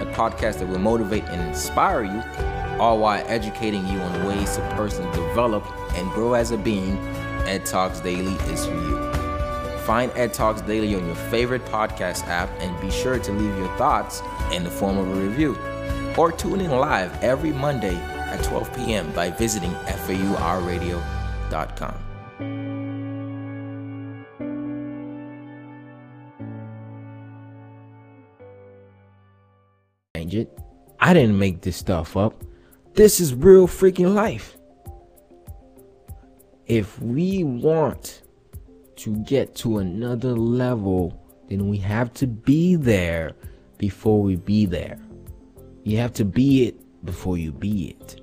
a podcast that will motivate and inspire you, all while educating you on ways to personally develop and grow as a being, Ed Talks Daily is for you. Find Ed Talks Daily on your favorite podcast app and be sure to leave your thoughts in the form of a review. Or tune in live every Monday at 12 p.m. by visiting faurradio.com. It. I didn't make this stuff up. This is real freaking life. If we want to get to another level, then we have to be there before we be there. You have to be it before you be it.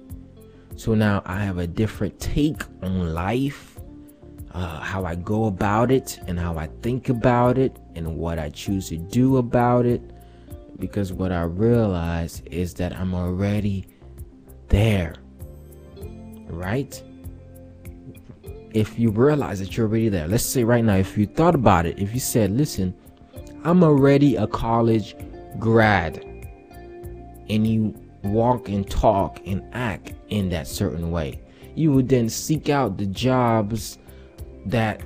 So now I have a different take on life, how I go about it and how I think about it and what I choose to do about it. Because what I realize is that I'm already there, right? If you realize that you're already there, let's say right now, if you thought about it, if you said, listen, I'm already a college grad, and you walk and talk and act in that certain way, you would then seek out the jobs that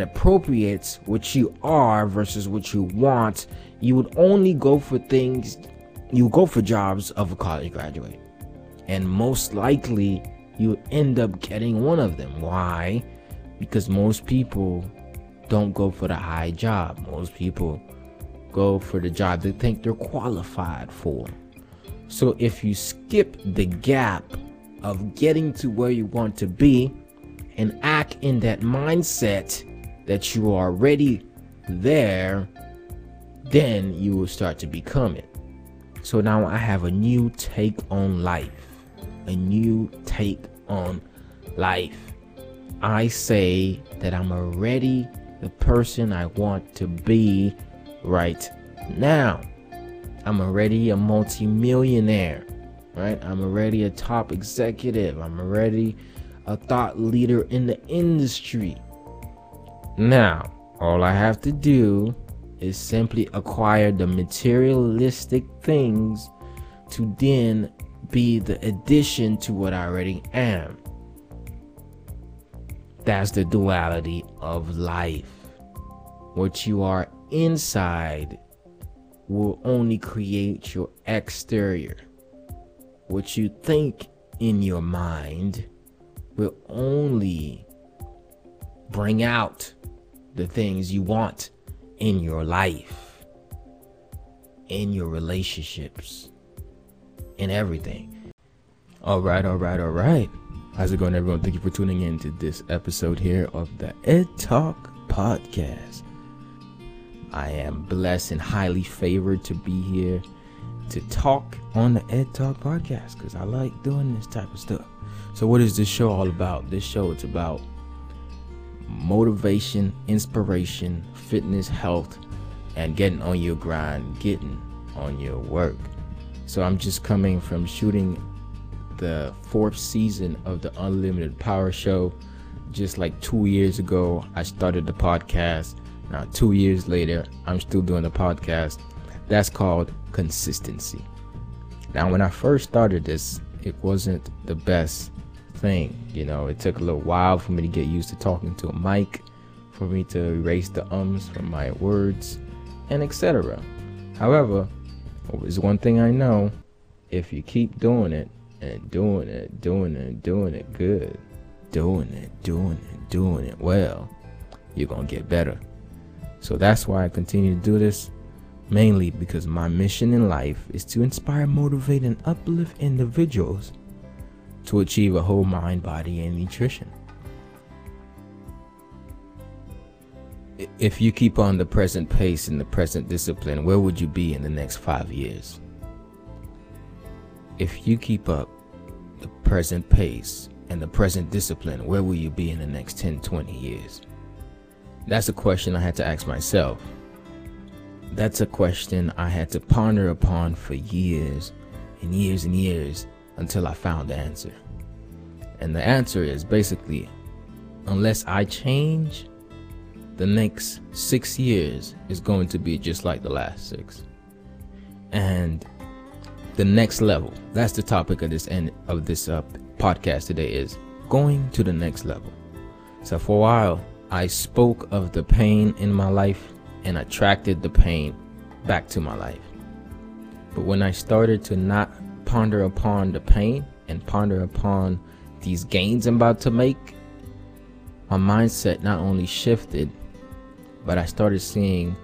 appropriates what you are versus what you want. You would only go for things, you go for jobs of a college graduate. And most likely, you end up getting one of them. Why? Because most people don't go for the high job. Most people go for the job they think they're qualified for. So if you skip the gap of getting to where you want to be and act in that mindset that you are already there, then you will start to become it. So now I have a new take on life. A new take on life. I say that I'm already the person I want to be right now. I'm already a multimillionaire, right? I'm already a top executive. I'm already a thought leader in the industry. Now, all I have to do is simply acquire the materialistic things to then be the addition to what I already am. That's the duality of life. What you are inside will only create your exterior. What you think in your mind will only bring out the things you want in your life, in your relationships, in everything. All right. How's it going, everyone? Thank you for tuning in to this episode here of the Ed Talk Podcast. I am blessed and highly favored to be here to talk on the Ed Talk Podcast because I like doing this type of stuff. So what is this show all about? This show, it's about motivation, inspiration, fitness, health, and getting on your grind, getting on your work. So I'm just coming from shooting the 4th season of the Unlimited Power Show. Just like 2 years ago, I started the podcast. Now 2 years later, I'm still doing the podcast. That's called consistency. Now, when I first started this, it wasn't the best thing. You know, it took a little while for me to get used to talking to a mic, for me to erase the ums from my words, and etc. However, there's one thing I know: if you keep doing it and doing it, doing it good, doing it well, you're gonna get better. So that's why I continue to do this, mainly because my mission in life is to inspire, motivate, and uplift individuals to achieve a whole mind, body, and nutrition. If you keep on the present pace and the present discipline, where would you be in the next 5 years? If you keep up the present pace and the present discipline, where will you be in the next 10, 20 years? That's a question I had to ask myself. That's a question I had to ponder upon for years and years and years until I found the answer. And the answer is basically, unless I change, the next 6 years is going to be just like the last 6. And the next level, that's the topic of this podcast today, is going to the next level. So for a while, I spoke of the pain in my life and attracted the pain back to my life. But when I started to not ponder upon the pain and ponder upon these gains I'm about to make, my mindset not only shifted, but I started seeing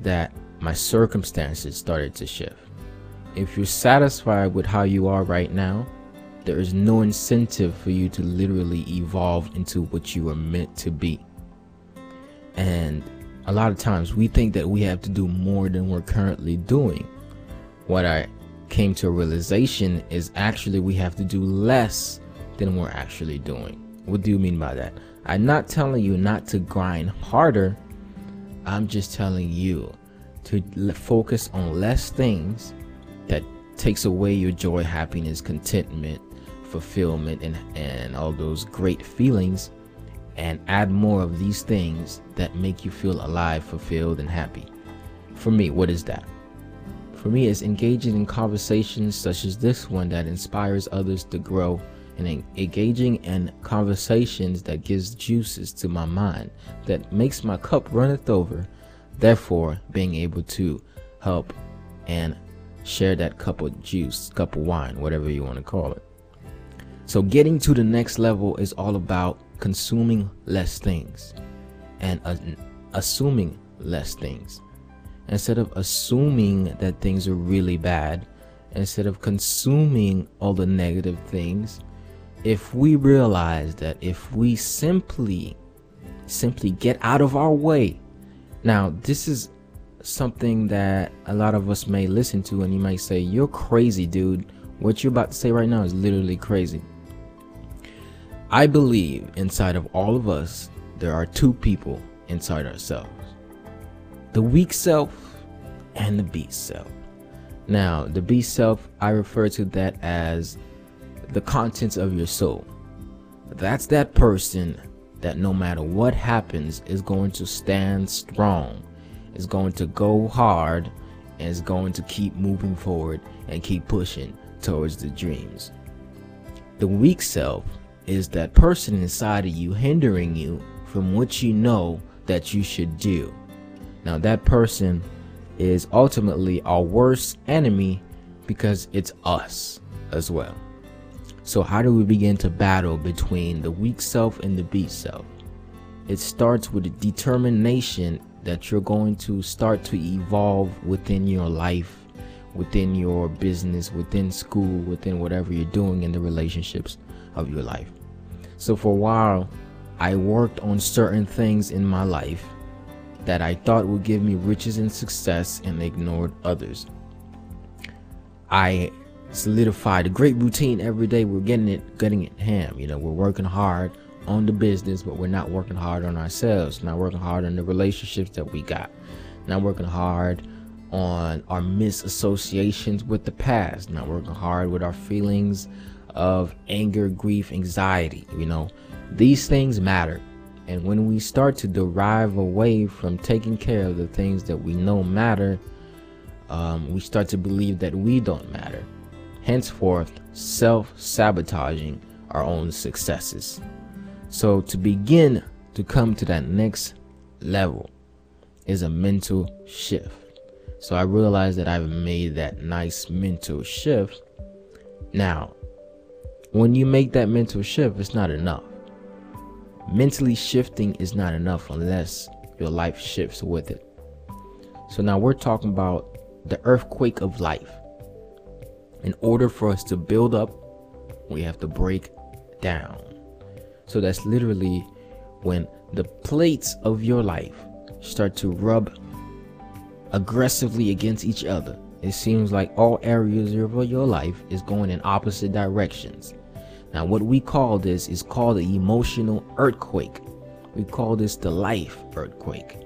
that my circumstances started to shift. If you're satisfied with how you are right now, there is no incentive for you to literally evolve into what you are meant to be. And a lot of times we think that we have to do more than we're currently doing. What I came to a realization is actually we have to do less than we're actually doing. What do you mean by that? I'm not telling you not to grind harder. I'm just telling you to focus on less things that takes away your joy, happiness, contentment, fulfillment, and all those great feelings, and add more of these things that make you feel alive, fulfilled, and happy. For me, what is that? For me, it's engaging in conversations such as this one that inspires others to grow, and engaging in conversations that gives juices to my mind, that makes my cup runneth over, therefore being able to help and share that cup of juice, cup of wine, whatever you want to call it. So getting to the next level is all about consuming less things and assuming less things. Instead of assuming that things are really bad, instead of consuming all the negative things, if we realize that if we simply get out of our way. Now, this is something that a lot of us may listen to, and you might say, "You're crazy, dude. What you're about to say right now is literally crazy." I believe inside of all of us, there are two people inside ourselves: the weak self and the beast self. Now, the beast self, I refer to that as the contents of your soul. That's that person that no matter what happens is going to stand strong, is going to go hard, and is going to keep moving forward and keep pushing towards the dreams. The weak self is that person inside of you hindering you from what you know that you should do. Now, that person is ultimately our worst enemy because it's us as well. So how do we begin to battle between the weak self and the beast self? It starts with a determination that you're going to start to evolve within your life, within your business, within school, within whatever you're doing in the relationships of your life. So for a while, I worked on certain things in my life that I thought would give me riches and success, and ignored others. I solidified a great routine every day. We're getting it ham. You know, we're working hard on the business, but we're not working hard on ourselves, not working hard on the relationships that we got, not working hard on our misassociations with the past, not working hard with our feelings of anger, grief, anxiety. You know, these things matter. And when we start to derive away from taking care of the things that we know matter, we start to believe that we don't matter. Henceforth, self-sabotaging our own successes. So to begin to come to that next level is a mental shift. So I realized that I've made that nice mental shift. Now, when you make that mental shift, it's not enough. Mentally shifting is not enough unless your life shifts with it. So now we're talking about the earthquake of life. In order for us to build up, we have to break down. So that's literally when the plates of your life start to rub aggressively against each other. It seems like all areas of your life is going in opposite directions. Now, what we call this is called the emotional earthquake. We call this the life earthquake.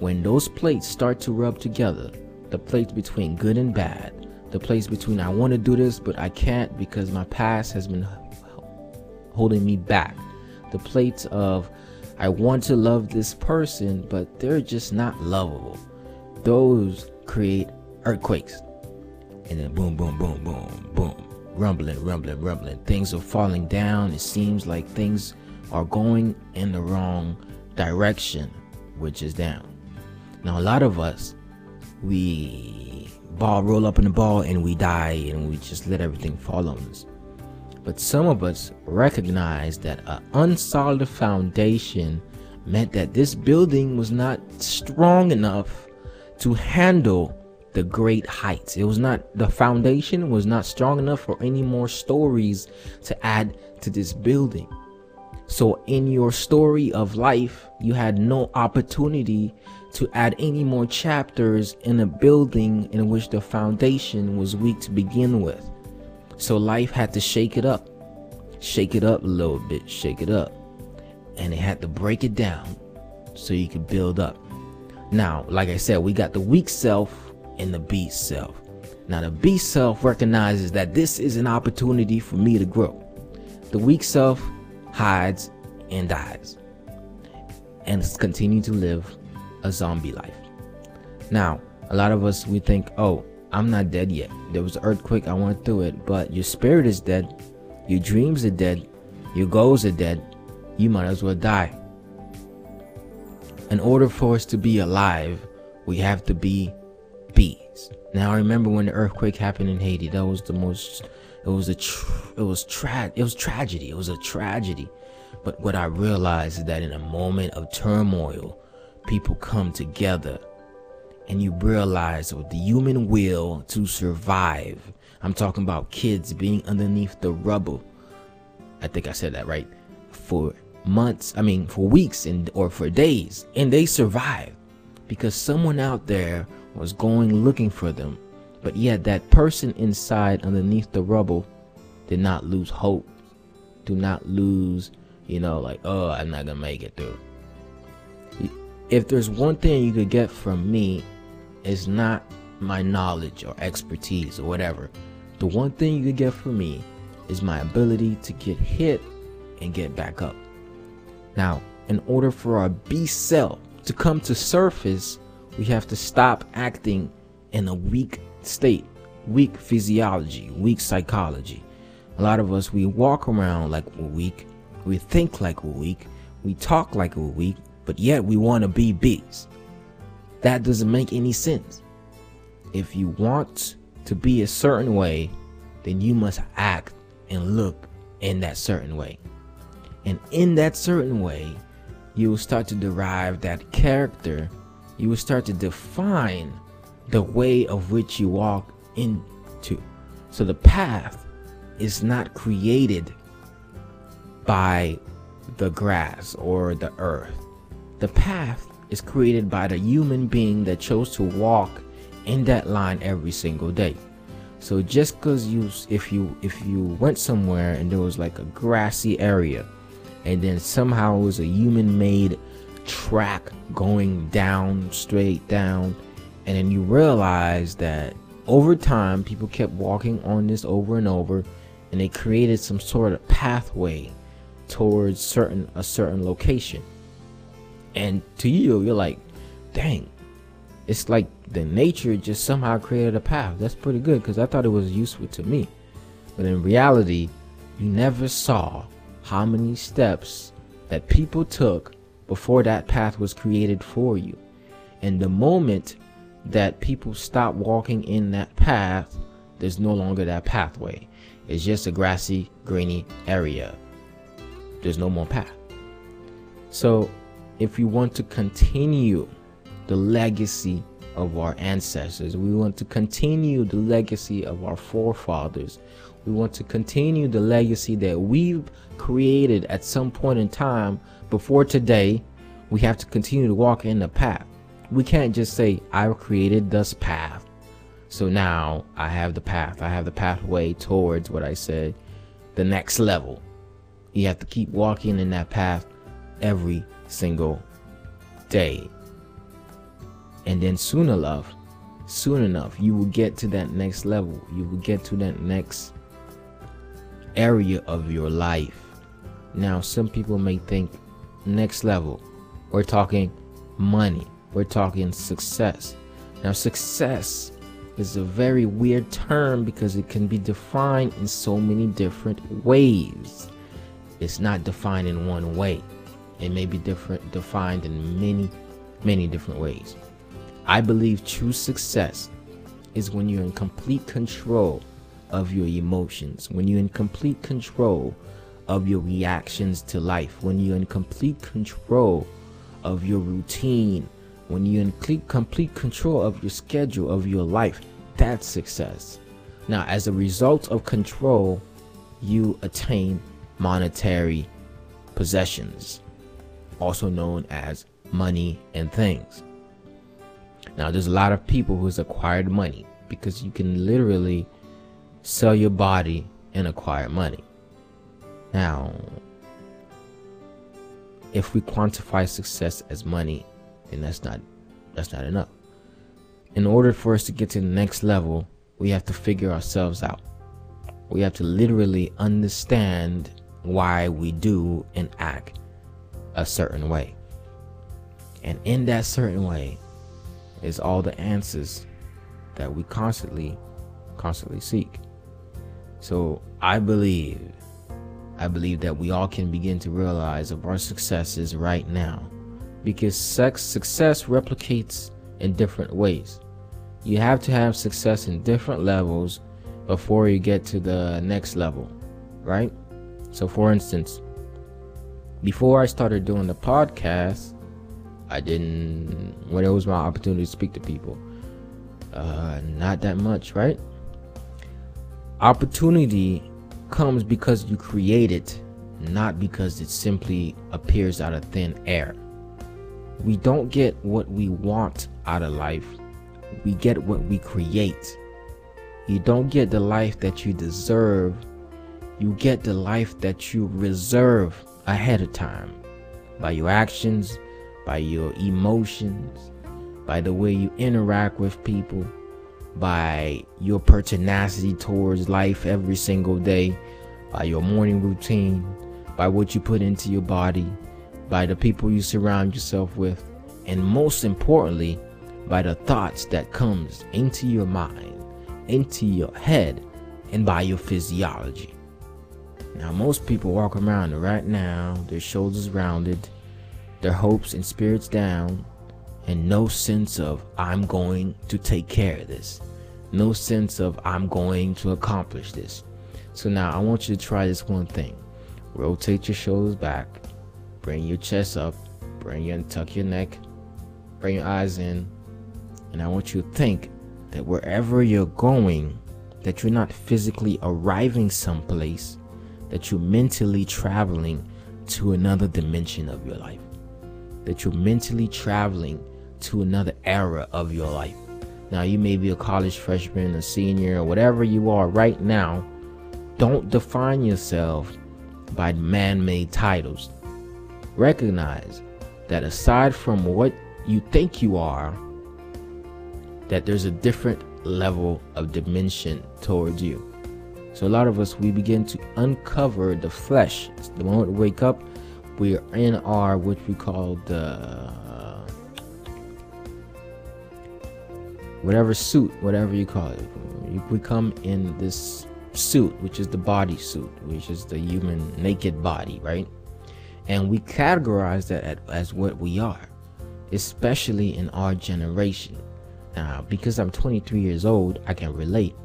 When those plates start to rub together, the plates between good and bad, the plates between I want to do this but I can't because my past has been holding me back, the plates of I want to love this person but they're just not lovable, those create earthquakes. And then boom, boom, boom, boom, boom, rumbling, rumbling, rumbling, things are falling down. It seems like things are going in the wrong direction, which is down. Now, a lot of us, we ball roll up in the ball and we die and we just let everything fall on us. But some of us recognize that an unsolid foundation meant that this building was not strong enough to handle the great heights. It was not, the foundation was not strong enough for any more stories to add to this building. So in your story of life, you had no opportunity to add any more chapters in a building in which the foundation was weak to begin with. So life had to shake it up a little bit, shake it up, and it had to break it down so you could build up. Now, like I said, we got the weak self and the beast self. Now, the beast self recognizes that this is an opportunity for me to grow. The weak self hides and dies and continue to live a zombie life. Now, a lot of us, we think, oh, I'm not dead yet. There was an earthquake, I went through it, but your spirit is dead, your dreams are dead, your goals are dead, you might as well die. In order for us to be alive, we have to be bees. Now, I remember when the earthquake happened in Haiti. That was the most, it was tragedy. It was a tragedy. But what I realized is that in a moment of turmoil, people come together and you realize with the human will to survive. I'm talking about kids being underneath the rubble. I think I said that right. For months, I mean, for weeks and or for days, and they survived because someone out there was going looking for them. But yet that person inside underneath the rubble did not lose hope. Do not lose, you know, like, oh, I'm not gonna make it through. If there's one thing you could get from me, it's not my knowledge or expertise or whatever. The one thing you could get from me is my ability to get hit and get back up. Now, in order for our beast self to come to surface, we have to stop acting in a weak state, weak physiology, weak psychology. A lot of us, we walk around like we're weak, we think like we're weak, we talk like we're weak, but yet we want to be bees. That doesn't make any sense. If you want to be a certain way, then you must act and look in that certain way. And in that certain way, you will start to derive that character. You will start to define the way of which you walk into. So the path is not created by the grass or the earth. The path is created by the human being that chose to walk in that line every single day. So just because if you went somewhere and there was like a grassy area, and then somehow it was a human-made track going down, straight down, and then you realize that over time people kept walking on this over and over, and they created some sort of pathway towards a certain location. And to you, you're like, dang, it's like the nature just somehow created a path. That's pretty good, because I thought it was useful to me. But in reality, you never saw how many steps that people took before that path was created for you. And the moment that people stop walking in that path, there's no longer that pathway. It's just a grassy, grainy area. There's no more path. So if we want to continue the legacy of our ancestors, we want to continue the legacy of our forefathers, we want to continue the legacy that we've created at some point in time before today, we have to continue to walk in the path. We can't just say, I've created this path, So now I have the path. I have the pathway towards what I said, the next level. You have to keep walking in that path every single day. And then soon enough, you will get to that next level. You will get to that next area of your life. Now, some people may think next level, we're talking money, we're talking success. Now, success is a very weird term because it can be defined in so many different ways. It's not defined in one way. It may be defined in many different ways. I believe true success is when you're in complete control of your emotions, when you're in complete control of your reactions to life, when you're in complete control of your routine, when you're in complete control of your schedule, of your life. That's success. Now, as a result of control, you attain monetary possessions, also known as money and things. Now, there's a lot of people who's acquired money, because you can literally sell your body and acquire money. Now, if we quantify success as money, then that's not enough. In order for us to get to the next level, we have to figure ourselves out. We have to literally understand why we do and act a certain way. And in that certain way is all the answers that we constantly seek. So I believe that we all can begin to realize of our successes right now, because success replicates in different ways. You have to have success in different levels before you get to the next level, right? So for instance, before I started doing the podcast, when it was my opportunity to speak to people, not that much, right? Opportunity comes because you create it, not because it simply appears out of thin air. We don't get what we want out of life. We get what we create. You don't get the life that you deserve. You get the life that you reserve ahead of time, by your actions, by your emotions, by the way you interact with people, by your pertinacity towards life every single day, by your morning routine, by what you put into your body, by the people you surround yourself with, and most importantly, by the thoughts that comes into your mind, into your head, and by your physiology. Now, most people walk around right now, their shoulders rounded, their hopes and spirits down, and no sense of, I'm going to take care of this. No sense of, I'm going to accomplish this. So now I want you to try this one thing. Rotate your shoulders back, bring your chest up, tuck your neck, bring your eyes in, and I want you to think that wherever you're going, that you're not physically arriving someplace, that you're mentally traveling to another dimension of your life, that you're mentally traveling to another era of your life. Now, you may be a college freshman, a senior, or whatever you are right now. Don't define yourself by man-made titles. Recognize that aside from what you think you are, that there's a different level of dimension towards you. So a lot of us, we begin to uncover the flesh. It's the moment we wake up, we are in our, what we call the, whatever suit, whatever you call it. We come in this suit, which is the body suit, which is the human naked body, right? And we categorize that as what we are, especially in our generation. Now, because I'm 23 years old, I can relate.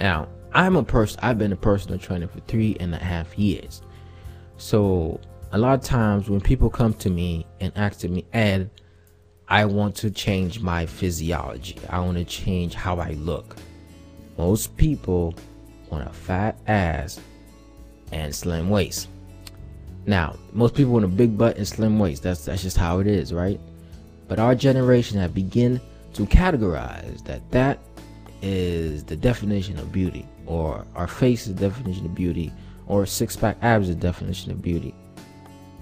Now, I've been a personal trainer for 3.5 years. So a lot of times when people come to me and ask me, Ed, I want to change my physiology. I want to change how I look. Most people want a fat ass and slim waist. Now, most people want a big butt and slim waist. That's just how it is, right? But our generation have begun to categorize that is the definition of beauty, or our face is the definition of beauty, or six-pack abs is the definition of beauty.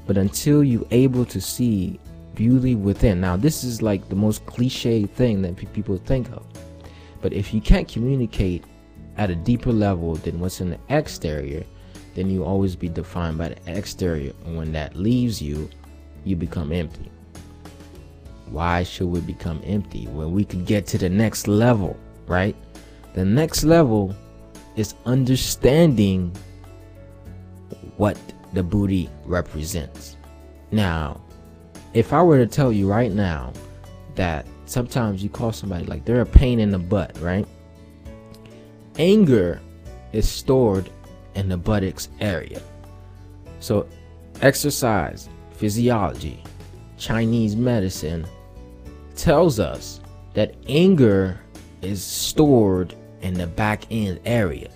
But until you're able to see beauty within, now this is like the most cliche thing that people think of, but if you can't communicate at a deeper level than what's in the exterior, then you always be defined by the exterior, and when that leaves you, you become empty. Why should we become empty when we could get to the next level, right? The next level is understanding what the booty represents. Now, if I were to tell you right now that sometimes you call somebody like they're a pain in the butt, right? Anger is stored in the buttocks area. So exercise, physiology, Chinese medicine tells us that anger is stored in the back end area.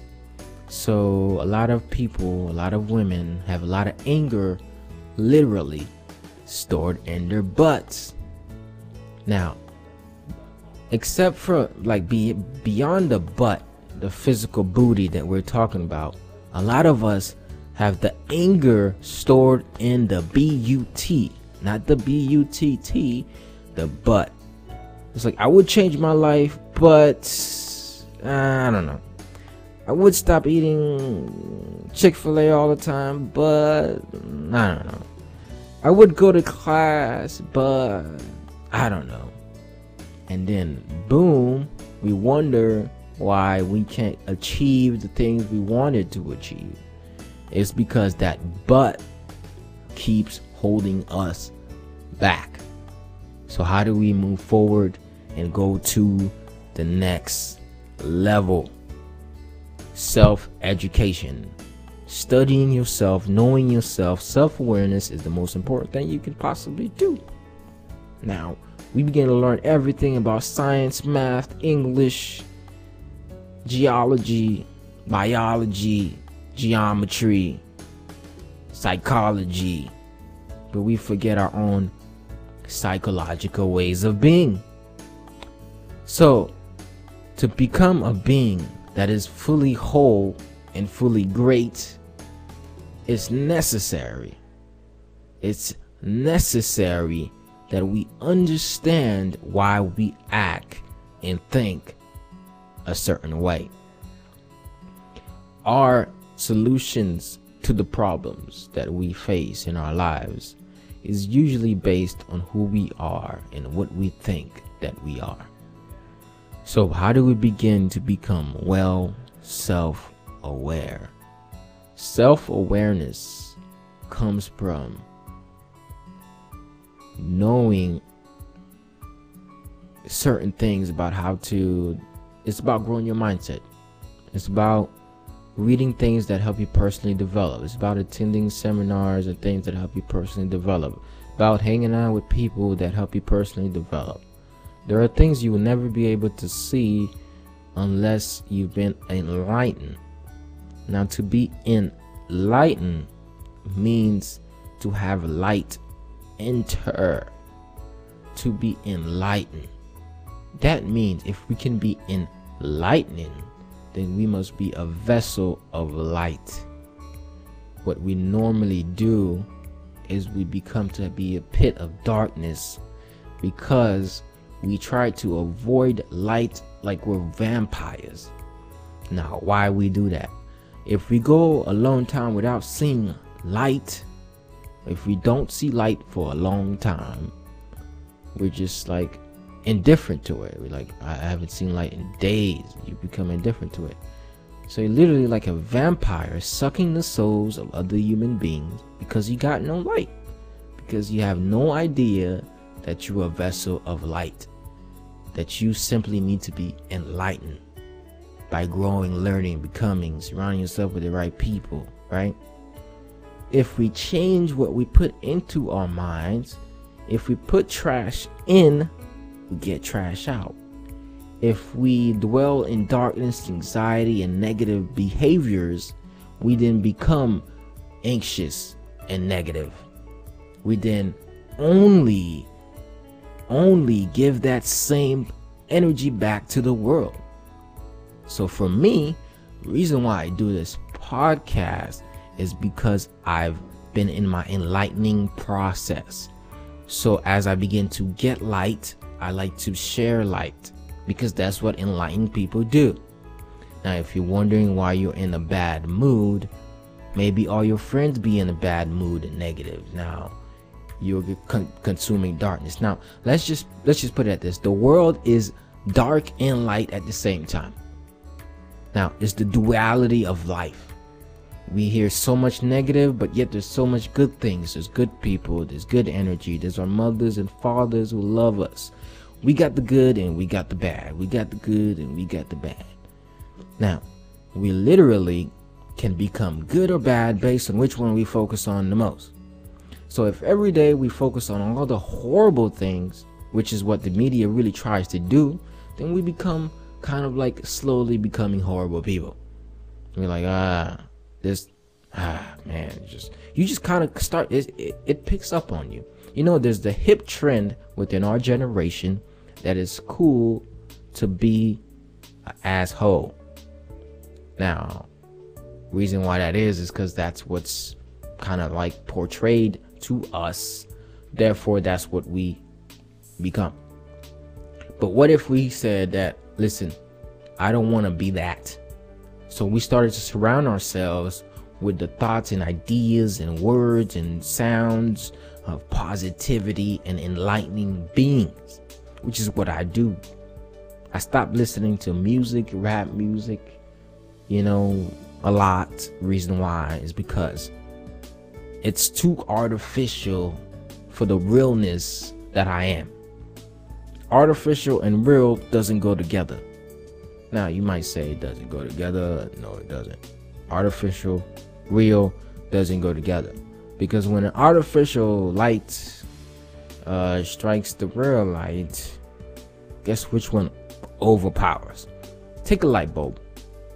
So a lot of people, a lot of women have a lot of anger literally stored in their butts. Now, except for like beyond the butt, the physical booty that we're talking about, a lot of us have the anger stored in the B-U-T, not the B-U-T-T, the butt. It's like, I would change my life, but I don't know. I would stop eating Chick-fil-A all the time, but I don't know. I would go to class, but I don't know. And then, boom, we wonder why we can't achieve the things we wanted to achieve. It's because that butt keeps holding us back. So how do we move forward and go to the next level? Self-education, studying yourself, knowing yourself. Self-awareness is the most important thing you can possibly do. Now, we begin to learn everything about science, math, English, geology, biology, geometry, psychology, but we forget our own psychological ways of being. So to become a being that is fully whole and fully great is necessary. It's necessary that we understand why we act and think a certain way. Our solutions to the problems that we face in our lives is usually based on who we are and what we think that we are. So how do we begin to become well self-aware? Self-awareness comes from knowing certain things about how to, it's about growing your mindset. It's about reading things that help you personally develop. It's about attending seminars and things that help you personally develop. About hanging out with people that help you personally develop. There are things you will never be able to see unless you've been enlightened. Now, to be enlightened means to have light enter. To be enlightened. That means if we can be enlightening, then we must be a vessel of light. What we normally do is we become to be a pit of darkness because we try to avoid light like we're vampires. Now, why we do that? If we go a long time without seeing light, if we don't see light for a long time, we're just like indifferent to it. We're like, I haven't seen light in days. You become indifferent to it. So you're literally like a vampire sucking the souls of other human beings because you got no light, because you have no idea that you're a vessel of light, that you simply need to be enlightened by growing, learning, becoming, surrounding yourself with the right people, right? If we change what we put into our minds, if we put trash in, we get trash out. If we dwell in darkness, anxiety, and negative behaviors, we then become anxious and negative. We then only give that same energy back to the world. So for me, the reason why I do this podcast is because I've been in my enlightening process. So as I begin to get light, I like to share light, because that's what enlightened people do. Now, if you're wondering why you're in a bad mood, maybe all your friends be in a bad mood and negative. Now, you're consuming darkness. Now, let's just put it at this: the world is dark and light at the same time. Now, it's the duality of life. We hear so much negative, but yet there's so much good things. There's good people, there's good energy, there's our mothers and fathers who love us. We got the good and we got the bad. We got the good and we got the bad. Now, we literally can become good or bad based on which one we focus on the most. So if every day we focus on all the horrible things, which is what the media really tries to do, then we become kind of like slowly becoming horrible people. We're like, you just kind of start, it picks up on you. You know, there's the hip trend within our generation that is cool to be an asshole. Now, reason why that is because that's what's kind of like portrayed to us. Therefore, that's what we become. But what if we said that, listen, I don't want to be that. So we started to surround ourselves with the thoughts and ideas and words and sounds of positivity and enlightening beings, which is what I do. I stopped listening to music, rap music, you know, a lot. Reason why is because it's too artificial for the realness that I am. Artificial and real doesn't go together. Now, you might say it doesn't go together. No, it doesn't. Artificial, real doesn't go together. Because when an artificial light strikes the real light, guess which one overpowers? Take a light bulb.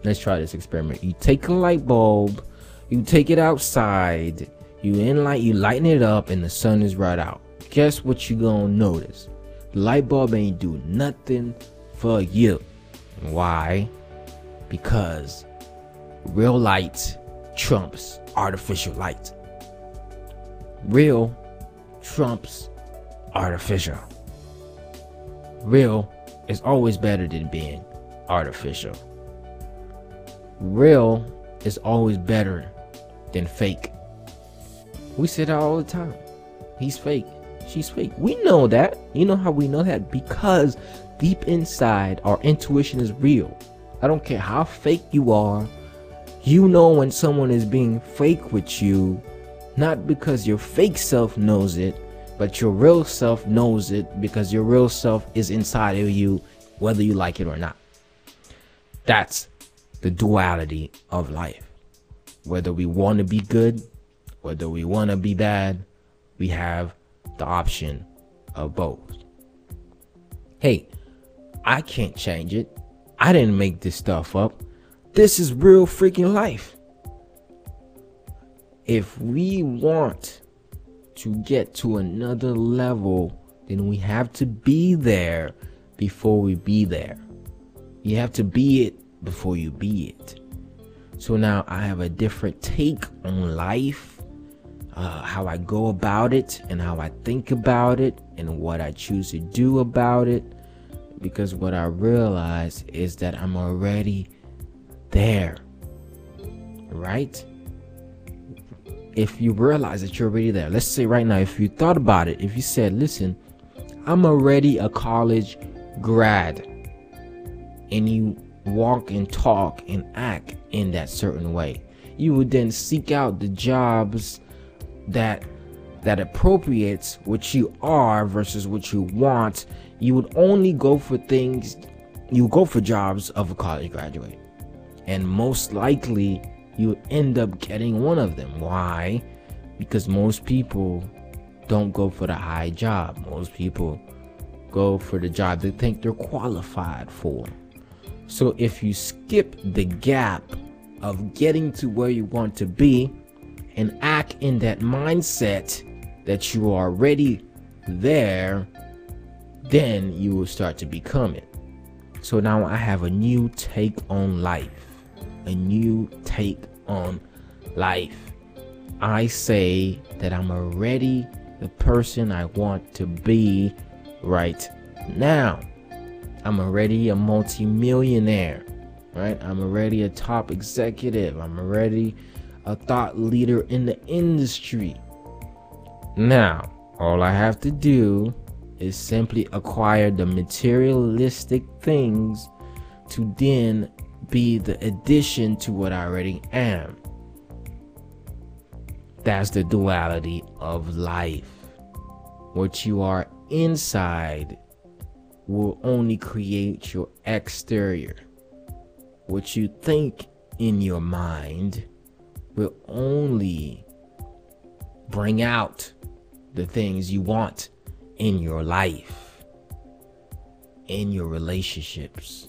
Let's try this experiment. You take a light bulb, you take it outside, you lighten it up, and the sun is right out. Guess what you gonna notice? The light bulb ain't do nothing for you. Why? Because real light trumps artificial light. Real trumps artificial. Real is always better than being artificial. Real is always better than fake. We say that all the time. He's fake. She's fake. We know that. You know how we know that? Because deep inside, our intuition is real. I don't care how fake you are. You know when someone is being fake with you, not because your fake self knows it, but your real self knows it, because your real self is inside of you, whether you like it or not. That's the duality of life. Whether we want to be good, whether we want to be bad, we have the option of both. Hey, I can't change it. I didn't make this stuff up. This is real freaking life. If we want to get to another level, then we have to be there before we be there. You have to be it before you be it. So now I have a different take on life. How I go about it and how I think about it and what I choose to do about it, because what I realize is that I'm already there, right? If you realize that you're already there, let's say right now, if you thought about it, if you said, listen, I'm already a college grad, and you walk and talk and act in that certain way, you would then seek out the jobs that appropriates what you are versus what you want. You would only go for things, you go for jobs of a college graduate, and most likely you would end up getting one of them. Why? Because most people don't go for the high job. Most people go for the job they think they're qualified for. So if you skip the gap of getting to where you want to be and act in that mindset that you are already there, then you will start to become it. So now I have a new take on life. A new take on life. I say that I'm already the person I want to be right now. I'm already a multi-millionaire, right? I'm already a top executive. I'm already a thought leader in the industry. Now, all I have to do is simply acquire the materialistic things to then be the addition to what I already am. That's the duality of life. What you are inside will only create your exterior. What you think in your mind will only bring out the things you want in your life, in your relationships,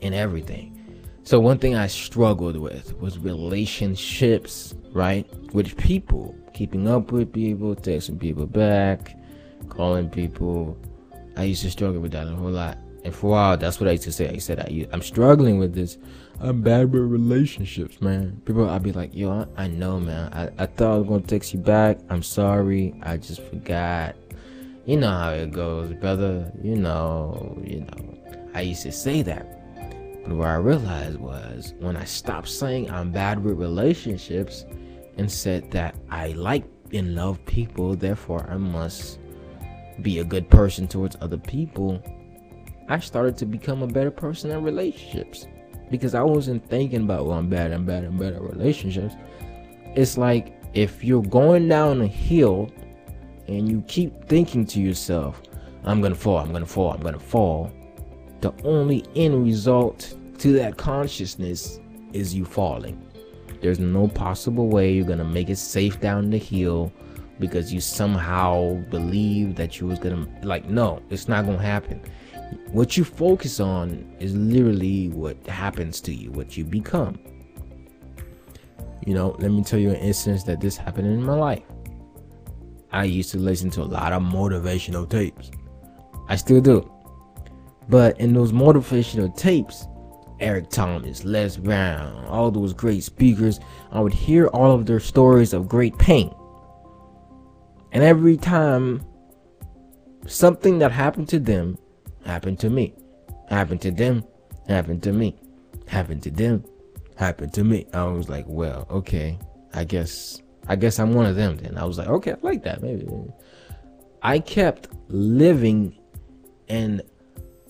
in everything. So one thing I struggled with was relationships, right? With people, keeping up with people, texting people back, calling people. I used to struggle with that a whole lot. And for a while, that's what I used to say. I said, I'm struggling with this. I'm bad with relationships, man. People, I'd be like, yo, I know, man. I thought I was going to text you back. I'm sorry. I just forgot. You know how it goes, brother. You know. I used to say that. But what I realized was when I stopped saying I'm bad with relationships and said that I like and love people, therefore I must be a good person towards other people, I started to become a better person in relationships. Because I wasn't thinking about, well, I'm bad at relationships. It's like if you're going down a hill and you keep thinking to yourself, I'm gonna fall, the only end result to that consciousness is you falling. There's no possible way you're gonna make it safe down the hill because you somehow believe that you was gonna, like, no, it's not gonna happen. What you focus on is literally what happens to you, what you become. You know, let me tell you an instance that this happened in my life. I used to listen to a lot of motivational tapes. I still do. But in those motivational tapes, Eric Thomas, Les Brown, all those great speakers, I would hear all of their stories of great pain. And every time something that happened to them happened to me, happened to them, happened to me, happened to them, happened to me. I was like, well, okay, I guess I'm one of them then. I was like, okay, I like that, maybe. I kept living and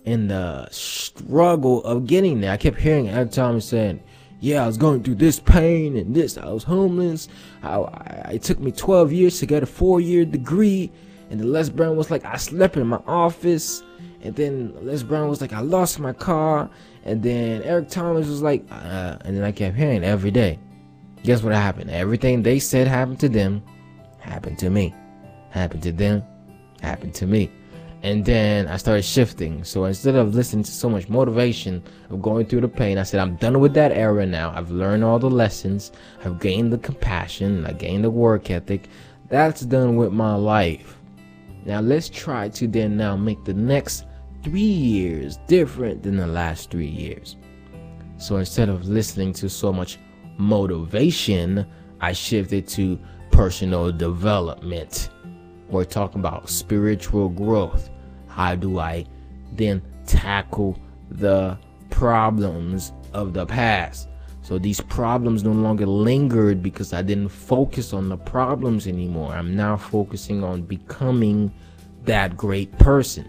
in the struggle of getting there. I kept hearing Ed Talks saying, yeah, I was going through this pain and this. I was homeless. It took me 12 years to get a 4-year degree. And then Les Brown was like, I slept in my office. And then Les Brown was like, I lost my car. And then Eric Thomas was like, and then I kept hearing every day. Guess what happened? Everything they said happened to them, happened to me. Happened to them, happened to me. And then I started shifting. So instead of listening to so much motivation of going through the pain, I said, I'm done with that era now. I've learned all the lessons. I've gained the compassion. I gained the work ethic. That's done with my life. Now let's try to then now make the next 3 years different than the last 3 years. So instead of listening to so much motivation, I shifted to personal development. We're talking about spiritual growth. How do I then tackle the problems of the past? So these problems no longer lingered because I didn't focus on the problems anymore. I'm now focusing on becoming that great person.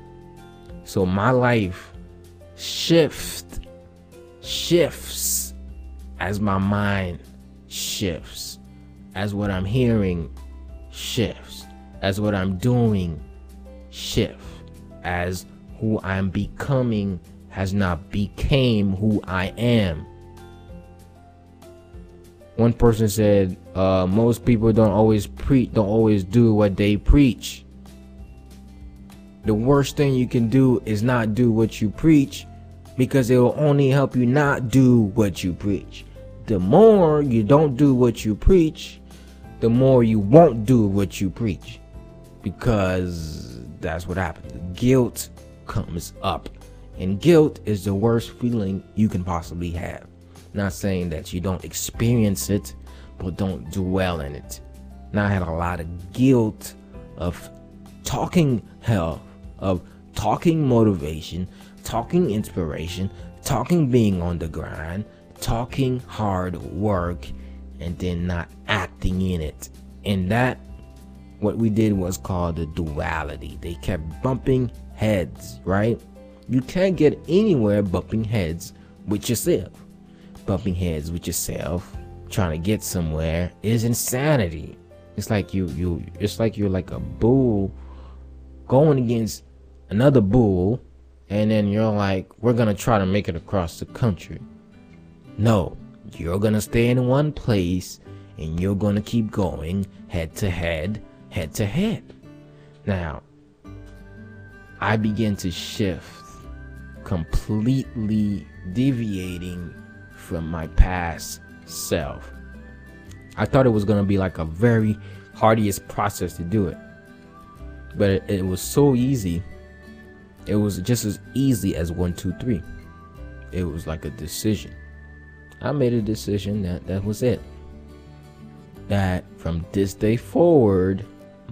So my life shifts as my mind shifts, as what I'm hearing shifts, as what I'm doing shift, as who I'm becoming has not became who I am. One person said, most people don't always do what they preach. The worst thing you can do is not do what you preach, because it will only help you not do what you preach. The more you don't do what you preach, the more you won't do what you preach. Because that's what happens. Guilt comes up And guilt is the worst feeling you can possibly have. Not saying that you don't experience it, but don't dwell in it. Now, I had a lot of guilt of talking hell, of talking motivation, talking inspiration, talking being on the grind, talking hard work, and then not acting in it. And that, what we did was called the duality. They kept bumping heads, right? You can't get anywhere bumping heads with yourself. Bumping heads with yourself, trying to get somewhere, is insanity. It's like you're like a bull going against another bull, and then you're like, we're gonna try to make it across the country. No, you're gonna stay in one place, and you're gonna keep going head to head, head to head. Now, I began to shift, completely deviating from my past self. I thought it was going to be like a very arduous process to do it, but it was so easy. It was just as easy as 1, 2, 3. It was like a decision. I made a decision that was it, that from this day forward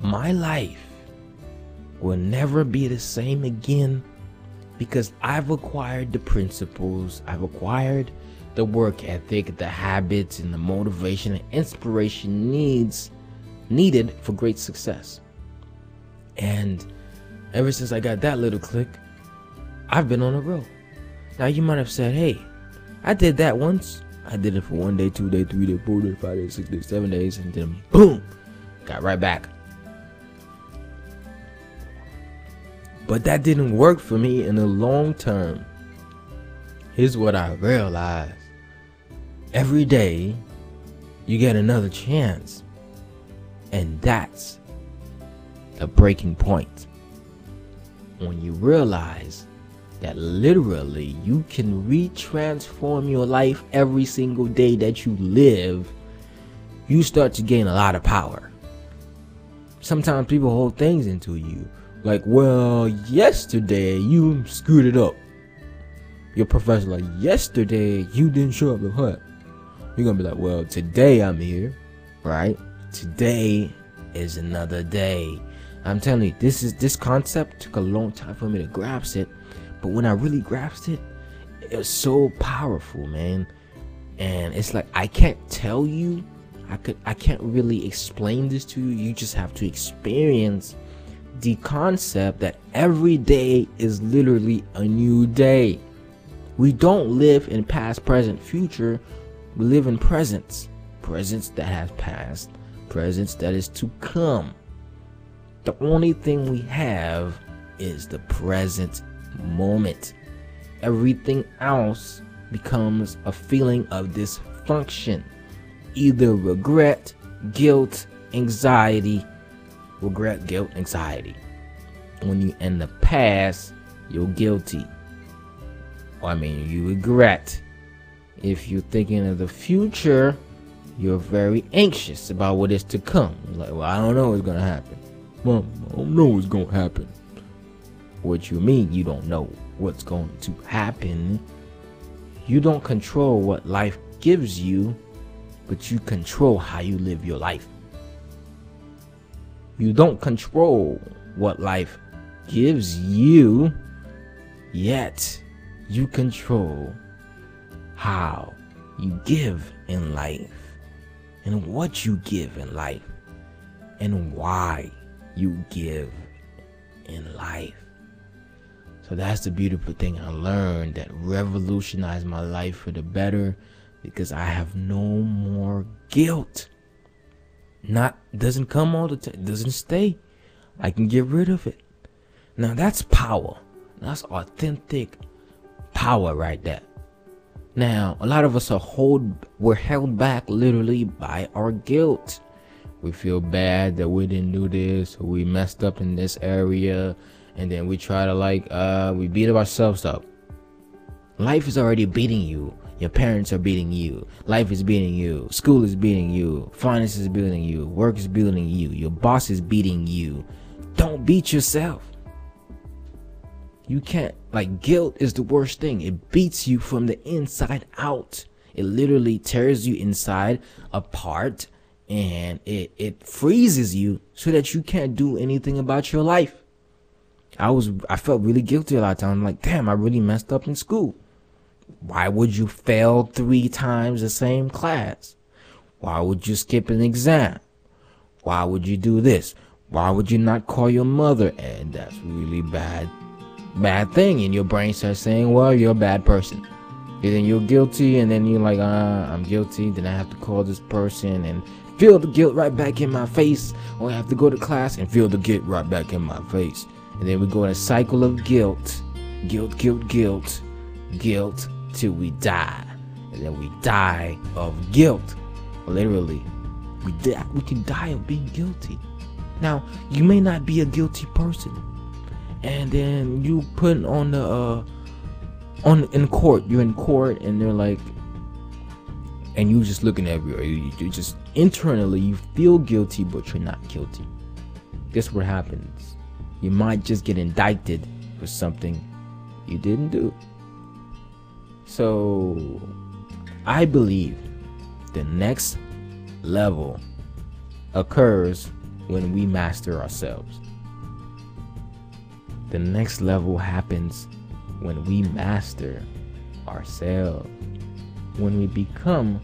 my life will never be the same again, because I've acquired the principles, I've acquired the work ethic, the habits, and the motivation and inspiration needed for great success. And ever since I got that little click, I've been on a roll. Now, you might have said, hey, I did that once. I did it for 1 day, 2 day, 3 day, 4 day, 5 day, 6 day, 7 days, and then boom, got right back. But that didn't work for me in the long term. Here's what I realized. Every day, you get another chance. And that's the breaking point. When you realize that literally you can retransform your life every single day that you live, you start to gain a lot of power. Sometimes people hold things into you. Like, well, yesterday you screwed it up. Your professor, like, yesterday you didn't show up at hut. You're gonna be like, well, today I'm here, right? Today is another day. I'm telling you, this concept took a long time for me to grasp it, but when I really grasped it, it was so powerful, man. And it's like, I can't tell you, I can't really explain this to you. You just have to experience the concept that every day is literally a new day. We don't live in past, present, future. We live in presence. Presence that has passed. Presence that is to come. The only thing we have is the present moment. Everything else becomes a feeling of dysfunction. Either regret, guilt, anxiety. Regret, guilt, anxiety. When you in the past, you're guilty. I mean, you regret. If you're thinking of the future, you're very anxious about what is to come. Like, well, I don't know what's gonna happen. Mom, I don't know what's gonna happen. What you mean you don't know what's going to happen? You don't control what life gives you, but you control how you live your life. You don't control what life gives you, yet you control how you give in life, and what you give in life, and why you give in life. So that's the beautiful thing I learned that revolutionized my life for the better, because I have no more guilt. Not doesn't come all the time, doesn't stay. I can get rid of it. Now that's power. That's authentic power right there. Now, a lot of us we're held back literally by our guilt. We feel bad that we didn't do this, or we messed up in this area, and then we try to we beat ourselves up. Life is already beating you. Your parents are beating you. Life is beating you. School is beating you. Finance is beating you. Work is beating you. Your boss is beating you. Don't beat yourself. You can't, like, guilt is the worst thing. It beats you from the inside out. It literally tears you inside apart, and it freezes you so that you can't do anything about your life. I felt really guilty a lot of times. I'm like, damn, I really messed up in school. Why would you fail 3 times the same class? Why would you skip an exam? Why would you do this? Why would you not call your mother? And that's really bad thing. And your brain starts saying, well, you're a bad person. And then you're guilty, and then you're like, I'm guilty. Then I have to call this person and feel the guilt right back in my face. Or I have to go to class and feel the guilt right back in my face. And then we go in a cycle of guilt till we die. And then we die of guilt. Literally, we can die of being guilty. Now, you may not be a guilty person, and then you put on the in court. You're in court, and they're like, and you just looking everywhere. You just internally you feel guilty, but you're not guilty. Guess what happens? You might just get indicted for something you didn't do. So, I believe the next level occurs when we master ourselves. The next level happens when we master ourselves. When we become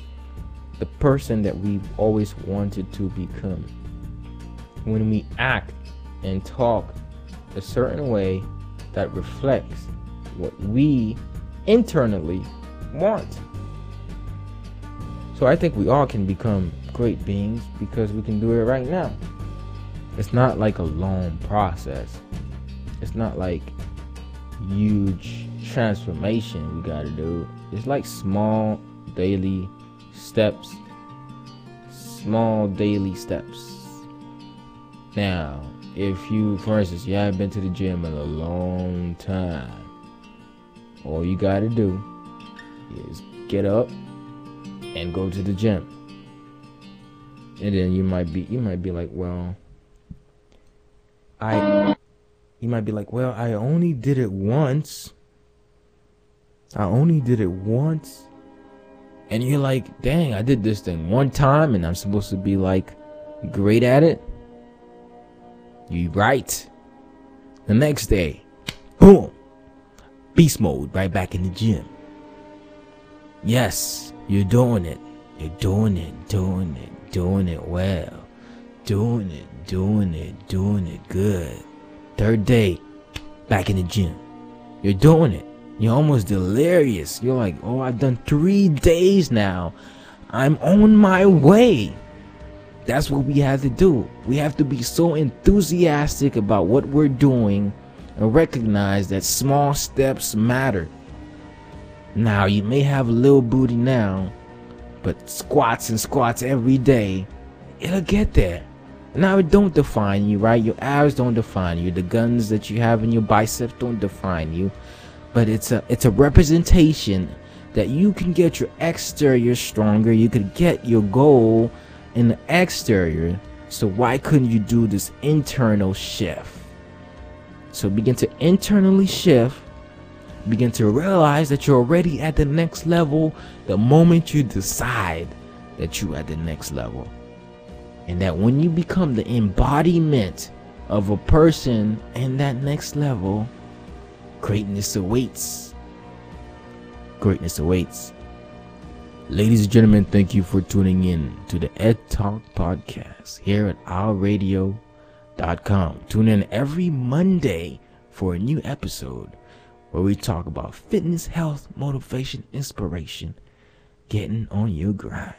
the person that we've always wanted to become. When we act and talk a certain way that reflects what we internally want. So I think we all can become great beings because we can do it right now. It's not like a long process. It's not like huge transformation we gotta do. It's like small daily steps. Small daily steps. Now, if you, for instance, you haven't been to the gym in a long time, all you gotta do is get up and go to the gym. And then you might be like, well, I only did it once. And you're like, dang, I did this thing one time and I'm supposed to be like great at it. You're right. The next day, boom. Beast mode right back in the gym. Yes, you're doing it. You're doing it. Doing it well. Doing it. Doing it good. 3rd day, back in the gym. You're doing it. You're almost delirious. You're like, oh, I've done 3 days now. I'm on my way. That's what we have to do. We have to be so enthusiastic about what we're doing and recognize that small steps matter. Now, you may have a little booty now, but squats and squats every day, it'll get there. Now, it don't define you, right? Your abs don't define you. The guns that you have in your biceps don't define you. But it's a representation that you can get your exterior stronger. You could get your goal in the exterior. So why couldn't you do this internal shift? So begin to internally shift, begin to realize that you're already at the next level the moment you decide that you're at the next level. And that when you become the embodiment of a person in that next level, greatness awaits. Greatness awaits. Ladies and gentlemen, thank you for tuning in to the Ed Talk podcast here at faurradio.com. Tune in every Monday for a new episode where we talk about fitness, health, motivation, inspiration, getting on your grind.